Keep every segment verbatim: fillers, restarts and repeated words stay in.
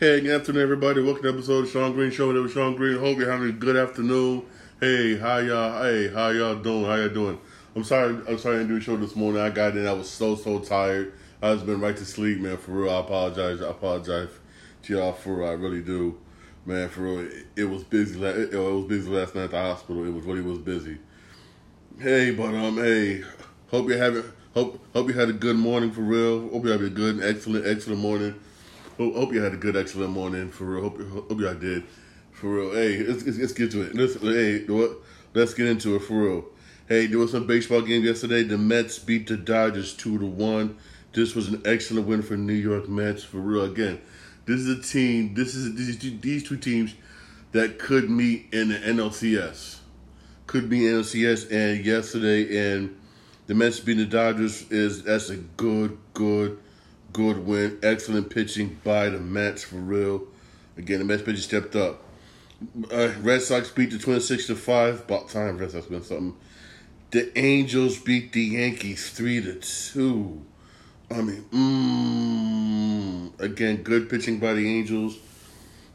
Hey, good afternoon, everybody. Welcome to the episode of Shawn Green Show. There was Shawn Green. Hope you're having a good afternoon. Hey, how y'all? Hey, how y'all doing? How y'all doing? I'm sorry. I'm sorry I didn't do a show this morning. I got in. I was so so tired. I just been right to sleep, man. For real, I apologize. I apologize to y'all for real. I really do, man. For real, it, it was busy. It, it was busy last night at the hospital. It was really was busy. Hey, but um, hey, hope you having hope hope you had a good morning for real. Hope you had a good, excellent, excellent morning. Hope you had a good, excellent morning, for real. Hope, hope y'all did, for real. Hey, let's, let's get to it. Let's, hey, let's get into it, for real. Hey, there was some baseball game yesterday. The Mets beat the Dodgers two to one. This was an excellent win for New York Mets, for real. Again, this is a team, this is these, these two teams that could meet in the N L C S. Could be N L C S, and yesterday, and the Mets beating the Dodgers, is that's a good, good Good win. Excellent pitching by the Mets, for real. Again, the Mets pitching stepped up. Uh, Red Sox beat the Twins six to five. About time Red Sox win something. The Angels beat the Yankees three to two. I mean, mmm. Again, good pitching by the Angels.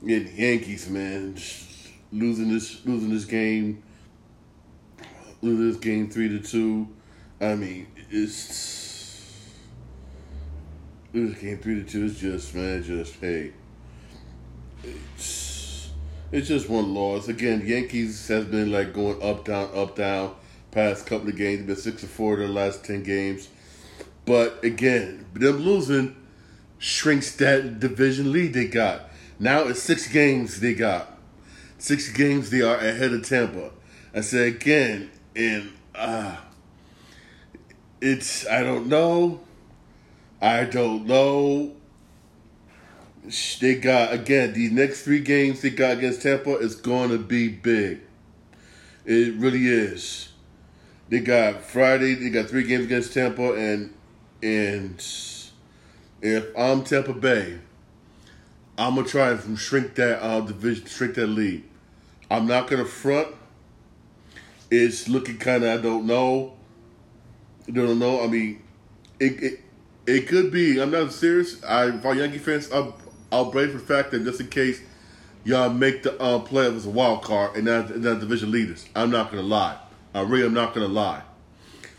Yeah, the Yankees, man. Just losing this losing this game. Losing this game three to two. I mean, it's... This game three to two is just, man, just, hey, it's it's just one loss. Again, Yankees has been like going up, down, up, down, past couple of games. They've been six to four their last ten games, but again, them losing shrinks that division lead they got. Now it's six games they got. Six games they are ahead of Tampa. I said again, and ah, uh, it's I don't know. I don't know. They got, again, these next three games they got against Tampa is going to be big. It really is. They got Friday, they got three games against Tampa, and and if I'm Tampa Bay, I'm going to try to shrink that uh, division, shrink that lead. I'm not going to front. It's looking kind of, I don't know. I don't know. I mean, it... it It could be. I'm not serious. I, for Yankee fans, I'll, I'll brave for the fact that just in case y'all make the uh, playoffs as a wild card and not, and not division leaders. I'm not going to lie. I really am not going to lie.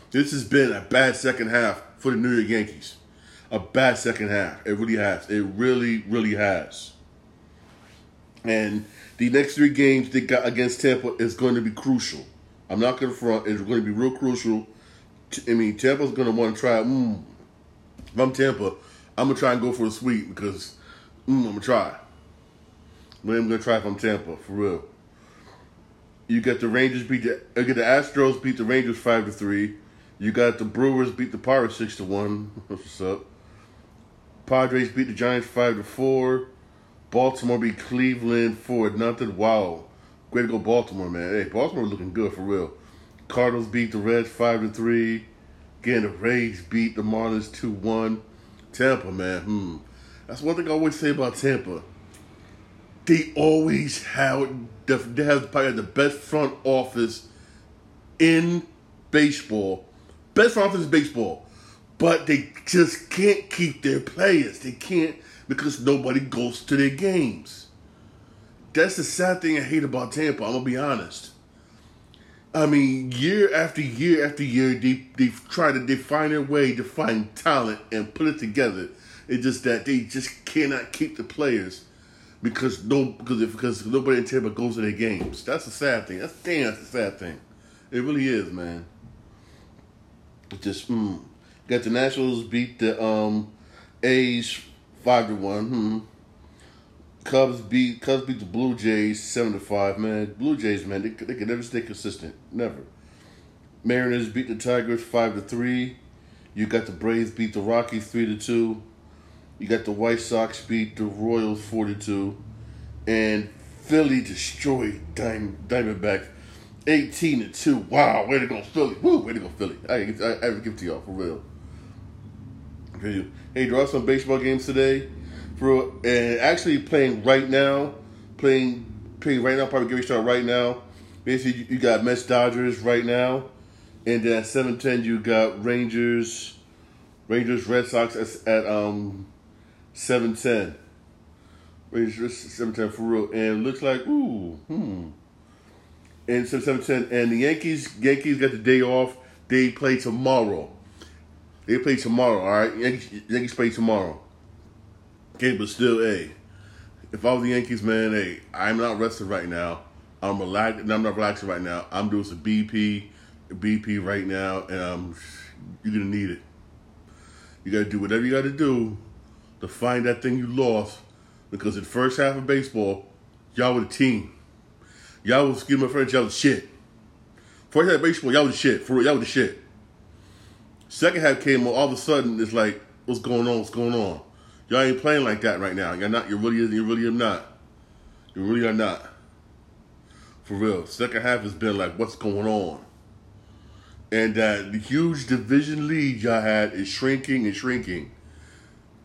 This has been a bad second half for the New York Yankees. A bad second half. It really has. It really, really has. And the next three games they got against Tampa is going to be crucial. I'm not going to front. It's going to be real crucial. I mean, Tampa's going to want to try mm, If I'm Tampa, I'm going to try and go for a sweep because mm, I'm going to try. But I'm going to try if I'm Tampa, for real. You got the Rangers beat the... You got the Astros beat the Rangers five to three. You got the Brewers beat the Pirates six to one. What's up? Padres beat the Giants five to four. Baltimore beat Cleveland four to nothing. Wow. Way to go, Baltimore, man. Hey, Baltimore looking good, for real. Cardinals beat the Reds five to three. Again, the Rays beat the Marlins two to one. Tampa, man. Hmm. That's one thing I always say about Tampa. They always have, they have probably the best front office in baseball. Best front office in baseball. But they just can't keep their players. They can't because nobody goes to their games. That's the sad thing I hate about Tampa. I'm going to be honest. I mean, year after year after year, they, they've tried to define their way to find talent and put it together. It's just that they just cannot keep the players because no because if, because nobody in Tampa goes to their games. That's a sad thing. That's damn, that's a sad thing. It really is, man. It just mm. Got the Nationals beat the um, A's five to one. Hmm. Cubs beat Cubs beat the Blue Jays seven to five. Man, Blue Jays, man, they they can never stay consistent, never. Mariners beat the Tigers five to three. You got the Braves beat the Rockies three to two. You got the White Sox beat the Royals four to two, and Philly destroyed Diamond Diamondbacks eighteen to two. Wow, way to go Philly! Woo, way to go Philly! I I, I give it to y'all for real. Hey, there are some baseball games today. Real, and actually playing right now, playing playing right now, probably give me a start right now. Basically, you got Mets Dodgers right now, and then at seven ten you got Rangers, Rangers Red Sox at, at um seven ten. It's just seven ten for real. And it looks like, ooh, hmm. And so seven ten. And the Yankees, Yankees got the day off. They play tomorrow. They play tomorrow, all right? Yankees, Yankees play tomorrow. Okay, but still, hey, if I was the Yankees, man, hey, I'm not resting right now. I'm relaxed. I'm not relaxing right now. I'm doing some B P, B P right now, and I'm, you're going to need it. You got to do whatever you got to do to find that thing you lost, because in the first half of baseball, y'all were the team. Y'all was, excuse my friends, y'all was shit. First half of baseball, y'all was shit. For real, y'all was shit. Second half came on, all of a sudden, it's like, what's going on, what's going on? Y'all ain't playing like that right now. You're not, you really, you really are not. You really are not. For real. Second half has been like, what's going on? And that uh, the huge division lead y'all had is shrinking and shrinking.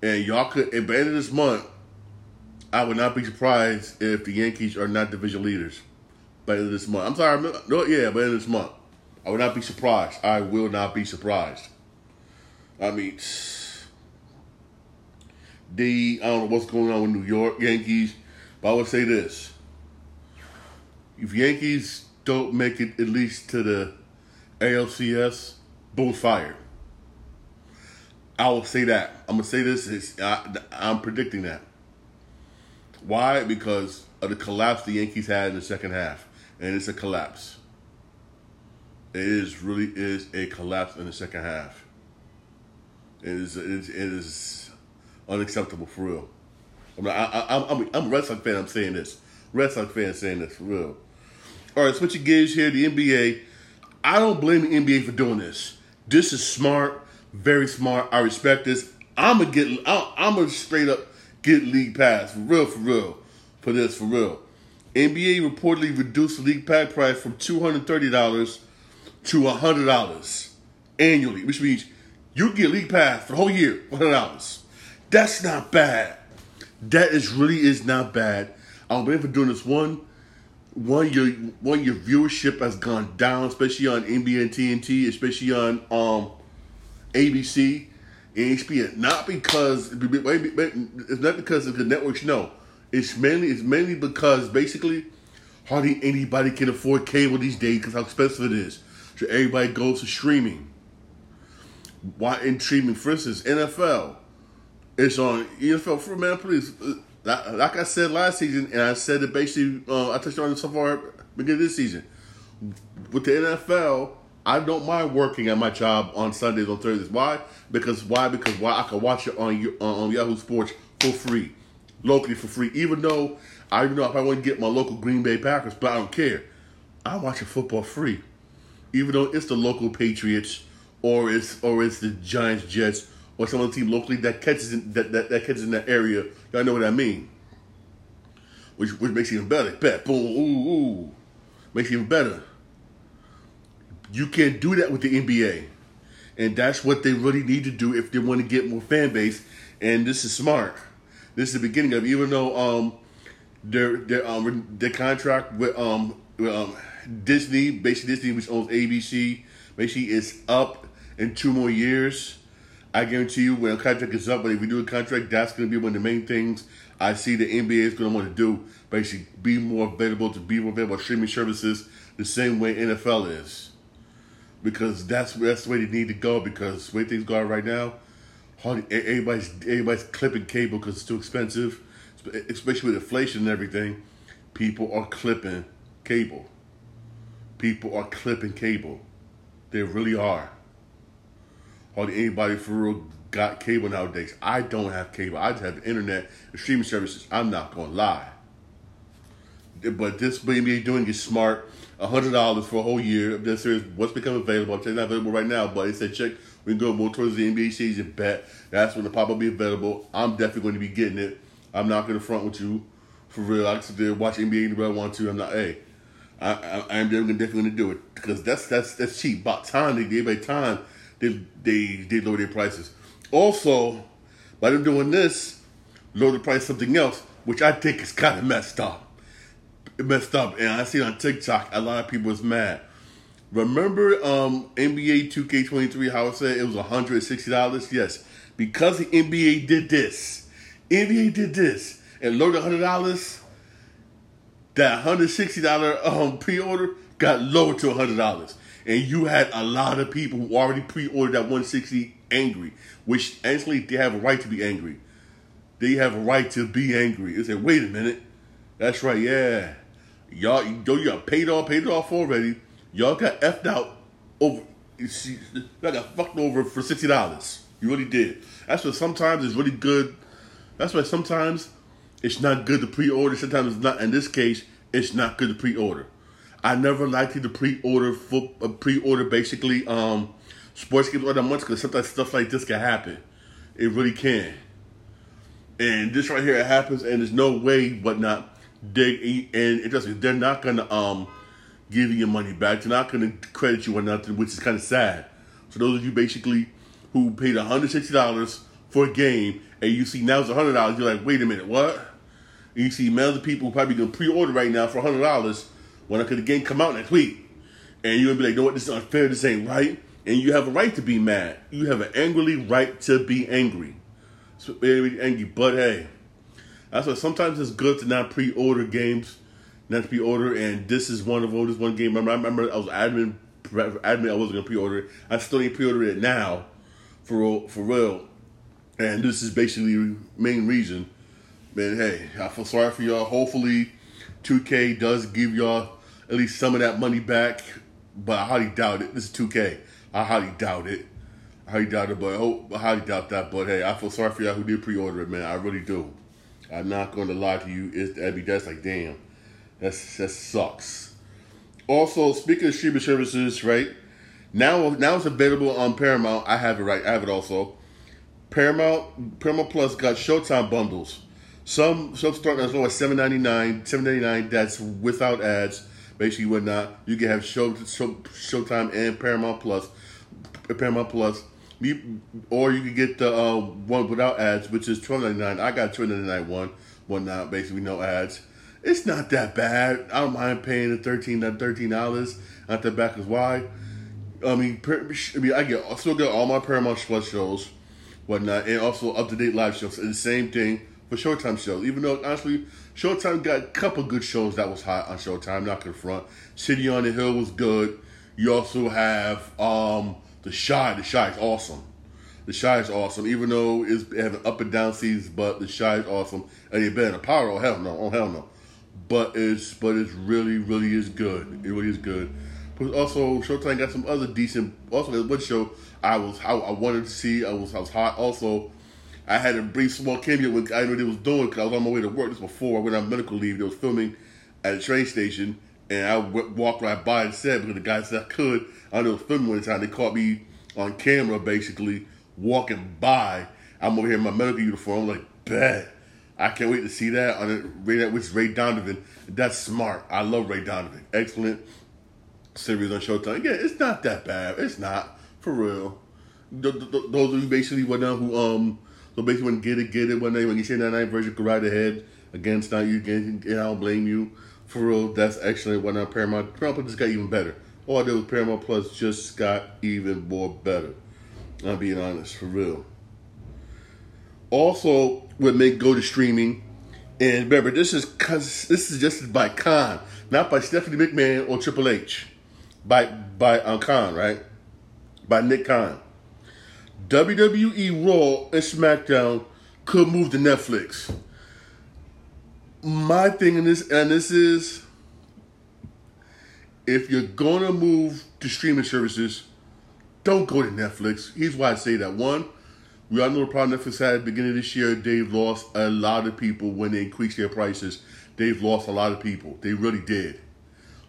And y'all could, at the end of this month, I would not be surprised if the Yankees are not division leaders by the end of this month. I'm sorry, no, yeah, by the end of this month. I would not be surprised. I will not be surprised. I mean, the, I don't know what's going on with New York Yankees, but I would say this. If Yankees don't make it at least to the A L C S, boom, fired. I will say that. I'm going to say this. It's, I, I'm predicting that. Why? Because of the collapse the Yankees had in the second half. And it's a collapse. It is really is a collapse in the second half. It is, it is, it is unacceptable, for real. I'm, not, I, I, I'm, I'm a Red Sox fan. I'm saying this. Red Sox fan saying this, for real. All right, switching gears here. The N B A. I don't blame the N B A for doing this. This is smart. Very smart. I respect this. I'm going to get, I'm going to straight up get league pass. For real, for real. For this, for real. N B A reportedly reduced the league pass price from two hundred thirty dollars to one hundred dollars annually. Which means you get league pass for the whole year, one hundred dollars. That's not bad. That is really is not bad. I'm waiting for doing this one. One, your one, your viewership has gone down, especially on N B A and T N T, especially on um, A B C and H B O. Not because it's not because of the networks. No, it's mainly it's mainly because basically hardly anybody can afford cable these days because how expensive it is. So everybody goes to streaming. Why in streaming? For instance, N F L. It's on N F L. For man, please. Like I said last season, and I said it basically, uh, I touched on it so far beginning of this season. With the N F L, I don't mind working at my job on Sundays, on Thursdays. Why? Because why? Because why? I can watch it on uh, on Yahoo Sports for free, locally for free. Even though I even know if I want to get my local Green Bay Packers, but I don't care. I'm watching football free, even though it's the local Patriots or it's or it's the Giants, Jets. Or some other team locally that catches in that, that, that catches in that area. Y'all know what I mean. Which which makes it even better. Bet, boom, ooh, ooh. Makes it even better. You can't do that with the N B A. And that's what they really need to do if they want to get more fan base. And this is smart. This is the beginning of it, even though um their their um their contract with um with um Disney, basically Disney, which owns A B C, basically is up in two more years. I guarantee you when a contract is up, but if we do a contract, that's going to be one of the main things I see the N B A is going to want to do. Basically, be more available to be more available streaming services the same way N F L is. Because that's, that's the way they need to go, because the way things go right now, hardly, everybody's, everybody's clipping cable because it's too expensive. Especially with inflation and everything, people are clipping cable. People are clipping cable. They really are. Hardly anybody for real got cable nowadays. I don't have cable. I just have the internet and streaming services. I'm not going to lie. But this what N B A doing is smart. one hundred dollars for a whole year. This is what's become available. I'm saying it's not available right now, but they said, check, we can go more towards the N B A season. Bet. That's when the pop will be available. I'm definitely going to be getting it. I'm not going to front with you. For real. I can sit there and watch N B A anywhere I want to. I'm not, hey. I, I, I'm definitely going to do it. Because that's, that's, that's cheap. About time. They gave everybody time. They, they they lower their prices. Also, by them doing this, lower the price of something else, which I think is kind of messed up. It messed up, and I see it on TikTok. A lot of people is mad. Remember um, N B A two K twenty-three, how I said it was one hundred sixty dollars? Yes, because the N B A did this. N B A did this. and loaded one hundred dollars, that one hundred sixty dollars um, pre-order got lowered to one hundred dollars. And you had a lot of people who already pre-ordered that one hundred sixty dollars angry, which actually they have a right to be angry. They have a right to be angry. They said, wait a minute. That's right, yeah. Y'all, y'all, y'all paid off, paid it off already. Y'all got effed out over, y'all got fucked over for sixty dollars. You really did. That's why sometimes it's really good. That's why sometimes it's not good to pre-order. Sometimes it's not. In this case, it's not good to pre-order. I never liked you to pre-order for, uh, pre-order basically um, sports games all that much because sometimes stuff like this can happen. It really can. And this right here, it happens, and there's no way but not. They, and it doesn't, they're not going to um, give you your money back. They're not going to credit you or nothing, which is kind of sad. So those of you basically who paid one hundred sixty dollars for a game, and you see now it's one hundred dollars, you're like, wait a minute, what? And you see millions of people probably going to pre-order right now for one hundred dollars when I could the game come out next week. And you're going to be like, no, what, this is unfair, this ain't right. And you have a right to be mad. You have an angrily right to be angry. So, very angry, but hey. That's why sometimes it's good to not pre-order games, not to pre-order, and this is one of all, this one game. Remember, I remember I was admin, admin I wasn't going to pre-order it. I still need to pre-order it now, for real, for real. And this is basically the main reason. Man, hey, I feel sorry for y'all. Hopefully, two K does give y'all at least some of that money back, but I highly doubt it. This is two K. I highly doubt it. I highly doubt it, but oh, I highly doubt that. But hey, I feel sorry for y'all who did pre-order it, man. I really do. I'm not going to lie to you. It's, that'd be, that's like, damn. That's, that sucks. Also, speaking of streaming services, right? Now now it's available on Paramount. I have it right. I have it also. Paramount Paramount Plus got Showtime bundles. Some, some start as low as seven ninety-nine. seven ninety-nine, that's without ads. Basically, whatnot. You can have Show, Show, Showtime and Paramount Plus. Paramount Plus. You, or you can get the uh, one without ads, which is twelve ninety-nine. I got twelve ninety-nine one, one now, basically no ads. It's not that bad. I don't mind paying the thirteen, that thirteen dollars. Not that bad, cause why? I mean, per, I mean, I get I still get all my Paramount Plus shows, whatnot, and also up to date live shows. And the same thing for Showtime shows. Even though honestly, Showtime got a couple good shows that was hot on Showtime. Not confront. City on the Hill was good. You also have um. The Shy, The Shy is awesome. The Shy is awesome, even though it's having up and down seasons, but The Shy is awesome. And you're better than Power, oh hell no, oh hell no. But it's, but it's really, really is good. It really is good. But also, Showtime got some other decent, also there's one show I was, I, I wanted to see, I was, I was hot. Also, I had a brief small cameo when I knew what it was doing, because I was on my way to work. This was before I went on medical leave. They was filming at a train station. And I walked right by and said, because the guy said I could, I know it was filming one time. They caught me on camera, basically, walking by. I'm over here in my medical uniform. I'm like, bet. I can't wait to see that. On Ray, which is Ray Donovan. That's smart. I love Ray Donovan. Excellent series on Showtime. Again, it's not that bad. It's not. For real. Those of you basically went down who, um, so basically when get it, get it, when they, when you say that night version, go right ahead. Again, it's not you. Again, I don't blame you. For real, that's excellent. Why not Paramount? Paramount Plus just got even better. All I did was Paramount Plus just got even more better. I'm being honest, for real. Also, would make go to streaming. And remember, this is this is just by Khan, not by Stephanie McMahon or Triple H. By by um, Khan, right? By Nick Khan. W W E Raw and SmackDown could move to Netflix. My thing in this, and this is, if you're going to move to streaming services, don't go to Netflix. Here's why I say that. One, we all know the problem Netflix had at the beginning of this year. They've lost a lot of people when they increased their prices. They've lost a lot of people. They really did.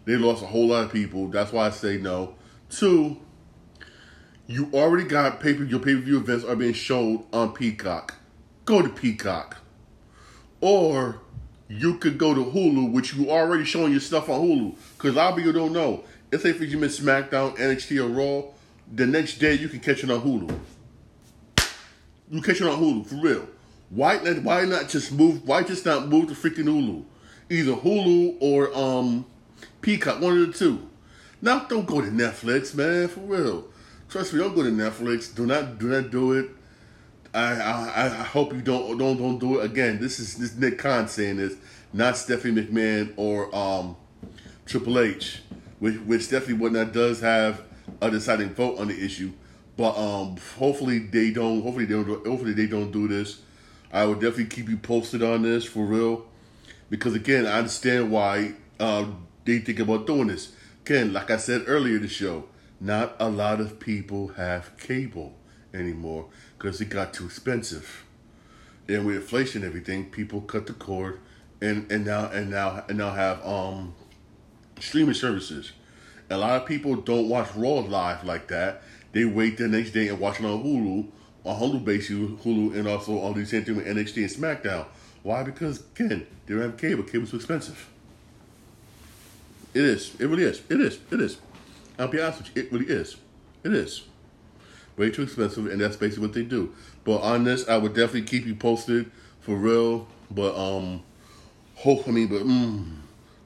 They lost a whole lot of people. That's why I say no. Two, you already got pay per, your pay-per-view events are being shown on Peacock. Go to Peacock. Or you could go to Hulu, which you already showing your stuff on Hulu. Because a lot of you don't know. Let's say if you missed SmackDown, N X T, or Raw, the next day you can catch it on Hulu. You catch it on Hulu, for real. Why, why not just move? Why just not move to freaking Hulu? Either Hulu or um, Peacock, one of the two. Now, don't go to Netflix, man, for real. Trust me, don't go to Netflix. Do not, do not do it. I, I I hope you don't don't don't do it again. This is this Nick Khan saying this, not Stephanie McMahon or um, Triple H, which which Stephanie Whatnot does have a deciding vote on the issue. But um, hopefully they don't. Hopefully they don't. Do, hopefully they don't do this. I will definitely keep you posted on this for real, because again, I understand why uh, they think about doing this. Again, like I said earlier in the show, not a lot of people have cable anymore because it got too expensive, and with inflation and everything, people cut the cord, and, and now and now and now have um streaming services. A lot of people don't watch Raw live like that. They wait the next day and watch it on Hulu, on Hulu base, Hulu, and also on the same thing with N X T and SmackDown. Why? Because, again, they don't have cable. Cable's too expensive. It is. It really is. It is. It is. I'll be honest with you. It really is. It is. Way too expensive, and that's basically what they do. But on this, I would definitely keep you posted, for real. But, um, hopefully, but, mm,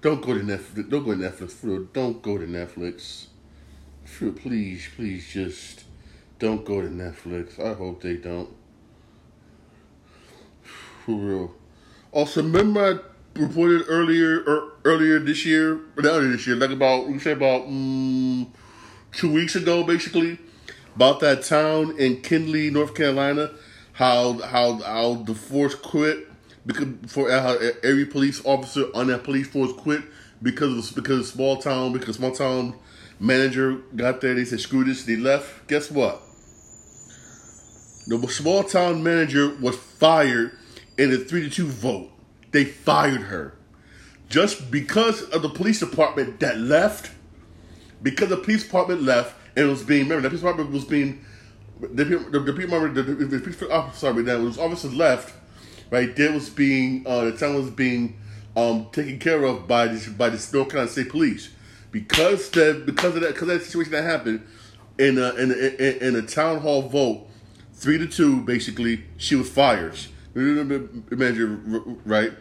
don't go to Netflix. Don't go to Netflix, for real. Don't go to Netflix. Please, please just don't go to Netflix. I hope they don't. For real. Also, remember I reported earlier or earlier this year, earlier this year, like about, we say about um, two weeks ago, basically, about that town in Kindley, North Carolina, how how how the force quit because for how every police officer on that police force quit because of, because of small town because small town. Manager got there. They said, "Screw this." They left. Guess what? The small town manager was fired in a three to two vote. They fired her just because of the police department that left. Because the police department left and it was being remember the police department was being the the the police the, the, the, the, oh, sorry that was officers left right there was being uh, the town was being um, taken care of by this by the Snow County State Police. Because the because of that because of that situation that happened in a, in, a, in a town hall vote, three to two basically, she was fired. The manager, right,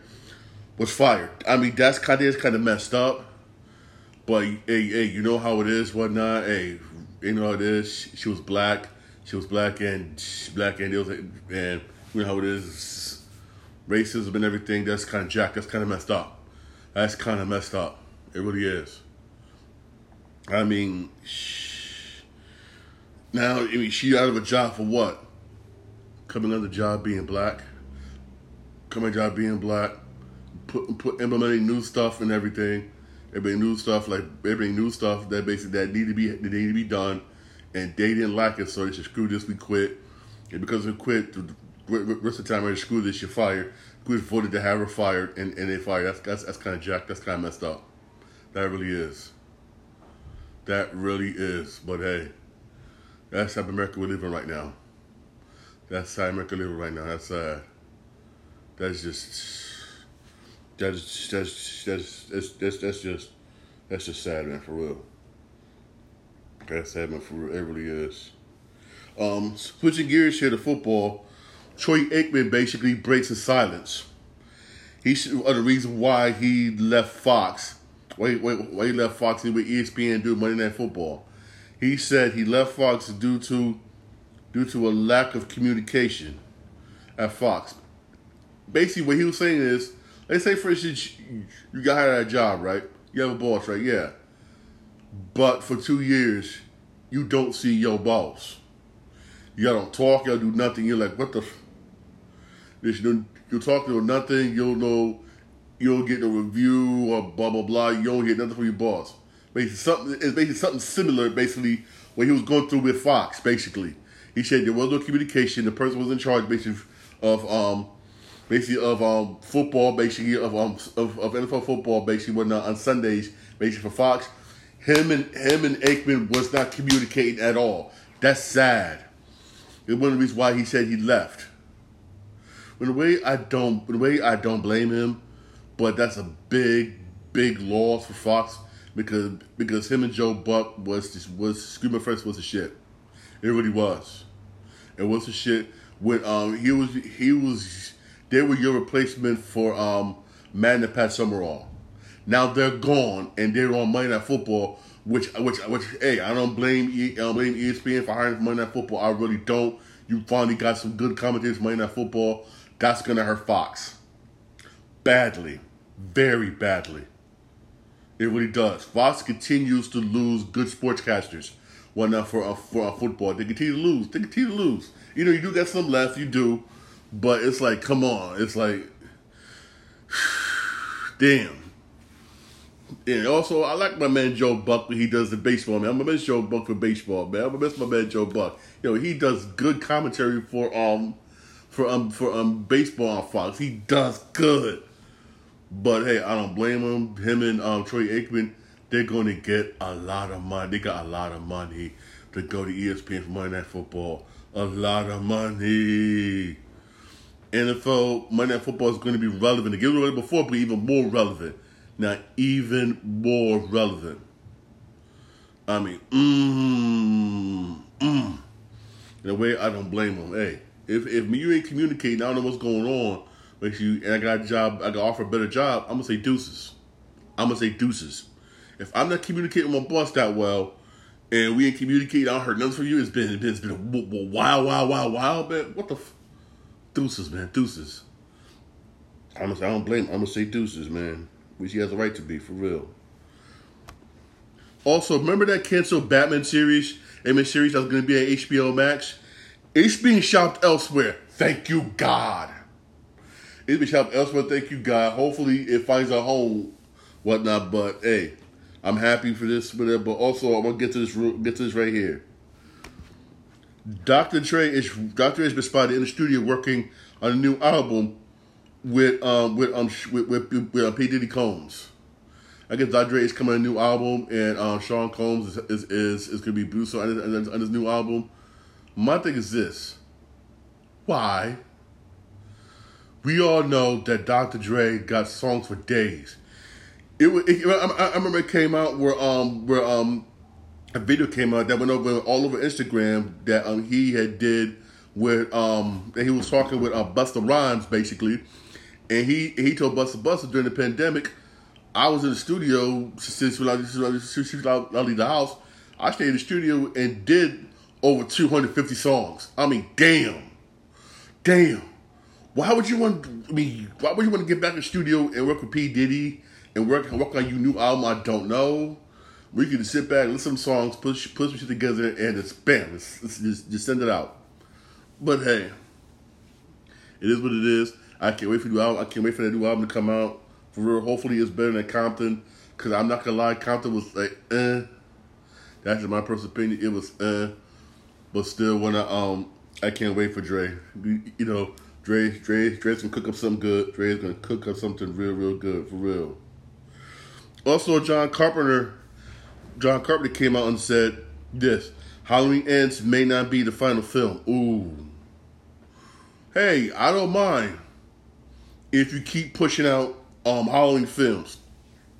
was fired. I mean that's kind of kind of messed up, but hey, hey, you know how it is, whatnot. Hey, you know how it is. She was black. She was black and black and it was and you know how it is. Racism and everything. That's kind of jacked. That's kind of messed up. That's kind of messed up. It really is. I mean, shh. Now, I mean, she out of a job for what? Coming out of the job being black. Coming out of the job being black. Put, put, implementing new stuff and everything. Everything new stuff, like, everything new stuff that basically, that need to be, that need to be done. And they didn't like it, so they said, screw this, we quit. And because we quit, the rest of the time, I just screw this, you're fired. We voted to have her fired, and, and they fired. That's, that's, that's kind of jacked. That's kind of messed up. That really is. That really is. But hey, that's how America we're living right now. That's how America living right now. That's uh, that's just that's that's that's that's that's that's just that's just sad, man, for real. That's sad, man, for real. It really is. Um, switching gears here to football, Troy Aikman basically breaks his silence. He should, uh, the reason why he left Fox. Why, why, why he left Fox with E S P N do Monday Night Football? He said he left Fox due to due to a lack of communication at Fox. Basically, what he was saying is, let's say, for instance, you got hired at a job, right? You have a boss, right? Yeah. But for two years, you don't see your boss. You don't talk, you don't do nothing. You're like, what the? F-? You don't talk to nothing. You don't know. You don't get no review or blah, blah, blah. You don't get nothing from your boss. Basically, something, it's basically something similar, basically, what he was going through with Fox, basically. He said there was no communication. The person was in charge, basically, of um, basically of um, football, basically, of, um, of of N F L football, basically, whatnot, on Sundays, basically, for Fox. Him and him and Aikman was not communicating at all. That's sad. It's one of the reasons why he said he left. In a way, I don't, in a way, I don't blame him. But that's a big, big loss for Fox because because him and Joe Buck was just, was Screaming Fresh was the shit. It really was. It was the shit. When um he was he was they were your replacement for um Madden and Pat Summerall. Now they're gone and they're on Monday Night Football, which which which hey I don't blame I don't blame E S P N for hiring Monday Night Football. I really don't. You finally got some good commentators Monday Night Football. That's going to hurt Fox. Badly. Very badly. It really does. Fox continues to lose good sportscasters. Well, not for uh, for uh, football. They continue to lose. They continue to lose. You know, you do got some left. You do. But it's like, come on. It's like, damn. And also, I like my man Joe Buck when he does the baseball, man. I'm going to miss Joe Buck for baseball, man. I'm going to miss my man Joe Buck. You know, he does good commentary for um for um, for um baseball on Fox. He does good. But, hey, I don't blame him. Him and um, Troy Aikman, they're going to get a lot of money. They got a lot of money to go to E S P N for Monday Night Football. A lot of money. N F L, Monday Night Football is going to be relevant. They gave it away before, but even more relevant. Now, even more relevant. I mean, mmm, mmm. In a way, I don't blame them. Hey, if if me you ain't communicating, I don't know what's going on. But if you and I got a job, I got offer a better job, I'm going to say deuces. I'm going to say deuces. If I'm not communicating with my boss that well, and we ain't communicating, I don't heard nothing from you, it's been, it's been a wild, wild, wild, wild, man. What the f- Deuces, man. Deuces. I'm gonna say, I don't blame him. I'm going to say deuces, man. Which he has a right to be, for real. Also, remember that canceled Batman series? Batman series that was going to be at H B O Max? It's being shopped elsewhere. Thank you, God. It's being shopped elsewhere. Thank you, God. Hopefully, it finds a home, whatnot. But, hey, I'm happy for this, but also I'm gonna get to this get to this right here. Doctor Dre is Doctor Dre has been spotted in the studio working on a new album with um with um with with, with uh, P Diddy Combs. I guess Doctor Dre is coming a new album, and um, Shawn Combs is is is, is gonna be producer on his, on his new album. My thing is this: why? We all know that Doctor Dre got songs for days. It, it, I, I remember it came out where um where um a video came out that went over all over Instagram that um he had did with um that he was talking with uh, Busta Rhymes basically, and he he told Busta Busta during the pandemic, I was in the studio since when I since I leave the house, I stayed in the studio and did over two hundred fifty songs. I mean, damn, damn, why would you want? I mean, why would you want to get back in the studio and work with P Diddy? And work, work on your new album, I don't know. We can sit back, listen to some songs, push, push some shit together, and it's bam, it's, it's, just, just send it out. But hey, it is what it is. I can't wait for the new album. I can't wait for that new album to come out. For real, hopefully it's better than Compton. Because I'm not going to lie, Compton was like, eh. That's just my personal opinion. It was, eh. But still, when I, um, I can't wait for Dre. You, you know, Dre, Dre, Dre's going to cook up something good. Dre's going to cook up something real, real good, for real. Also, John Carpenter, John Carpenter came out and said this: Halloween Ends may not be the final film. Ooh. Hey, I don't mind if you keep pushing out um, Halloween films.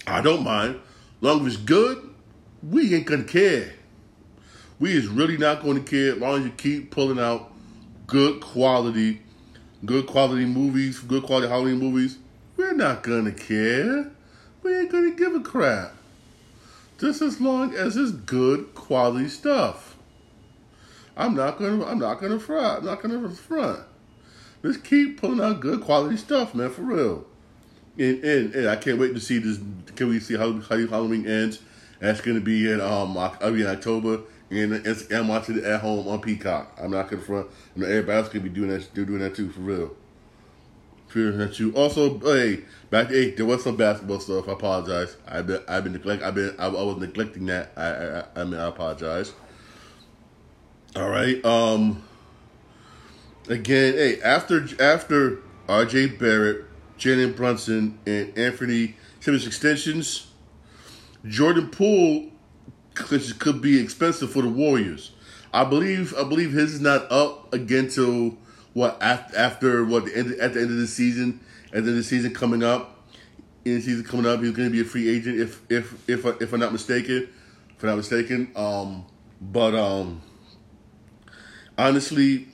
I don't mind. Long as it's good, we ain't gonna care. We is really not gonna care as long as you keep pulling out good quality, good quality movies, good quality Halloween movies. We're not gonna care. We ain't gonna give a crap. Just as long as it's good quality stuff. I'm not gonna I'm not gonna front. I'm not gonna front. Just keep pulling out good quality stuff, man, for real. And and, and I can't wait to see this. Can we see how how Halloween Ends? That's gonna be in um I mean October, and it's I'm watching it at home on Peacock. I'm not gonna front. I know everybody's gonna be doing that doing that too, for real. That you also, hey, back to eight. There was some basketball stuff. I apologize. I've been, I've been neglecting. I've been, I, I was neglecting that. I, I, I mean, I apologize. All right. Um. Again, hey, after after R J. Barrett, Jalen Brunson, and Anthony Simmons extensions, Jordan Poole could, could be expensive for the Warriors. I believe. I believe his is not up again till. What after, after what the end at the end of the season, at the end of the season coming up, in the season coming up, he's going to be a free agent if if if if I'm not mistaken, if I'm not mistaken. Um, but um, honestly,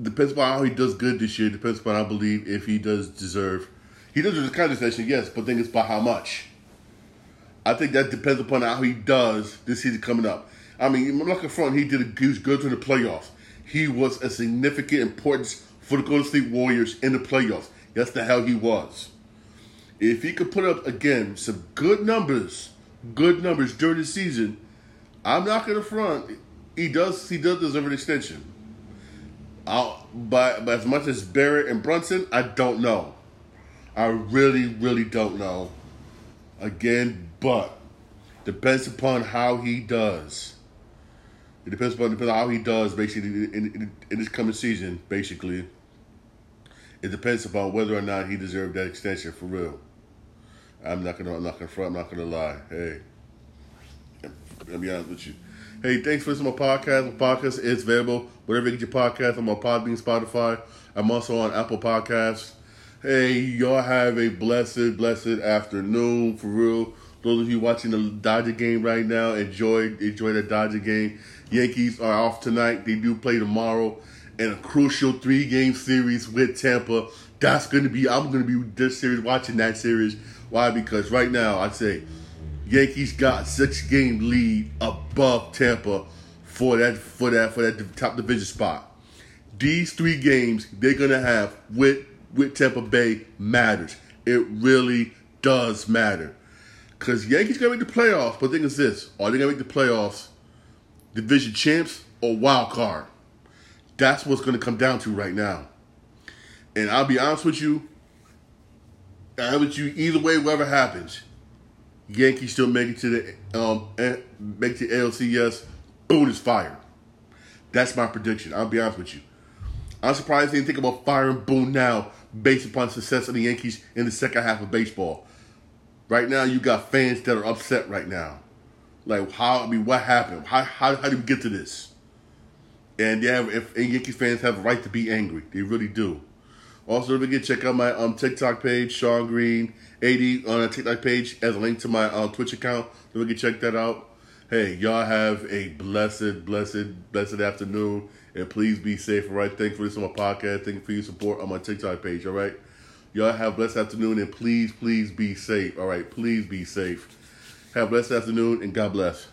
depends on how he does good this year. Depends on I believe if he does deserve, he does deserve the contract extension, yes, but then it's by how much. I think that depends upon how he does this season coming up. I mean, I'm not gonna front. He did a, he was good in the playoffs. he was a significant importance for the Golden State Warriors in the playoffs. Yes, the hell he was. If he could put up, again, some good numbers, good numbers during the season, I'm not going to front. He does he does deserve an extension. I'll, but, but as much as Barrett and Brunson, I don't know. I really, really don't know. Again, but depends upon how he does. It depends upon, depends on how he does, basically, in, in, in this coming season, basically. It depends upon whether or not he deserved that extension, for real. I'm not going to front, I'm not going to lie. Hey, I'll be honest with you. Hey, thanks for listening to my podcast. My podcast is available wherever you get your podcast. I'm on Podbean, Spotify. I'm also on Apple Podcasts. Hey, y'all have a blessed, blessed afternoon, for real. Those of you watching the Dodger game right now, enjoy, enjoy the Dodger game. Yankees are off tonight. They do play tomorrow in a crucial three-game series with Tampa. That's going to be, I'm going to be this series, watching that series. Why? Because right now, I'd say Yankees got six-game lead above Tampa for that for that for that top division spot. These three games they're gonna have with with Tampa Bay matters. It really does matter, because Yankees gonna make the playoffs. But the thing is this: are they gonna make the playoffs, division champs or wild card? That's what's gonna come down to right now. And I'll be honest with you. I with you either way, whatever happens. Yankees still make it to the um make it to A L C S. Boone is fired. That's my prediction. I'll be honest with you. I'm surprised they didn't think about firing Boone now, based upon success of the Yankees in the second half of baseball. Right now, you got fans that are upset right now. Like, how? I mean, what happened? How how how did we get to this? And they have, if and Yankees fans have a right to be angry. They really do. Also, don't forget to check out my um, TikTok page, Shawn Green eighty on a TikTok page, as a link to my uh, Twitch account. Don't forget to check that out. Hey, y'all have a blessed, blessed, blessed afternoon. And please be safe, all right? Thanks for listening to my podcast. Thank you for your support on my TikTok page, all right? Y'all have a blessed afternoon, and please, please be safe, all right? Please be safe. Have a blessed afternoon, and God bless.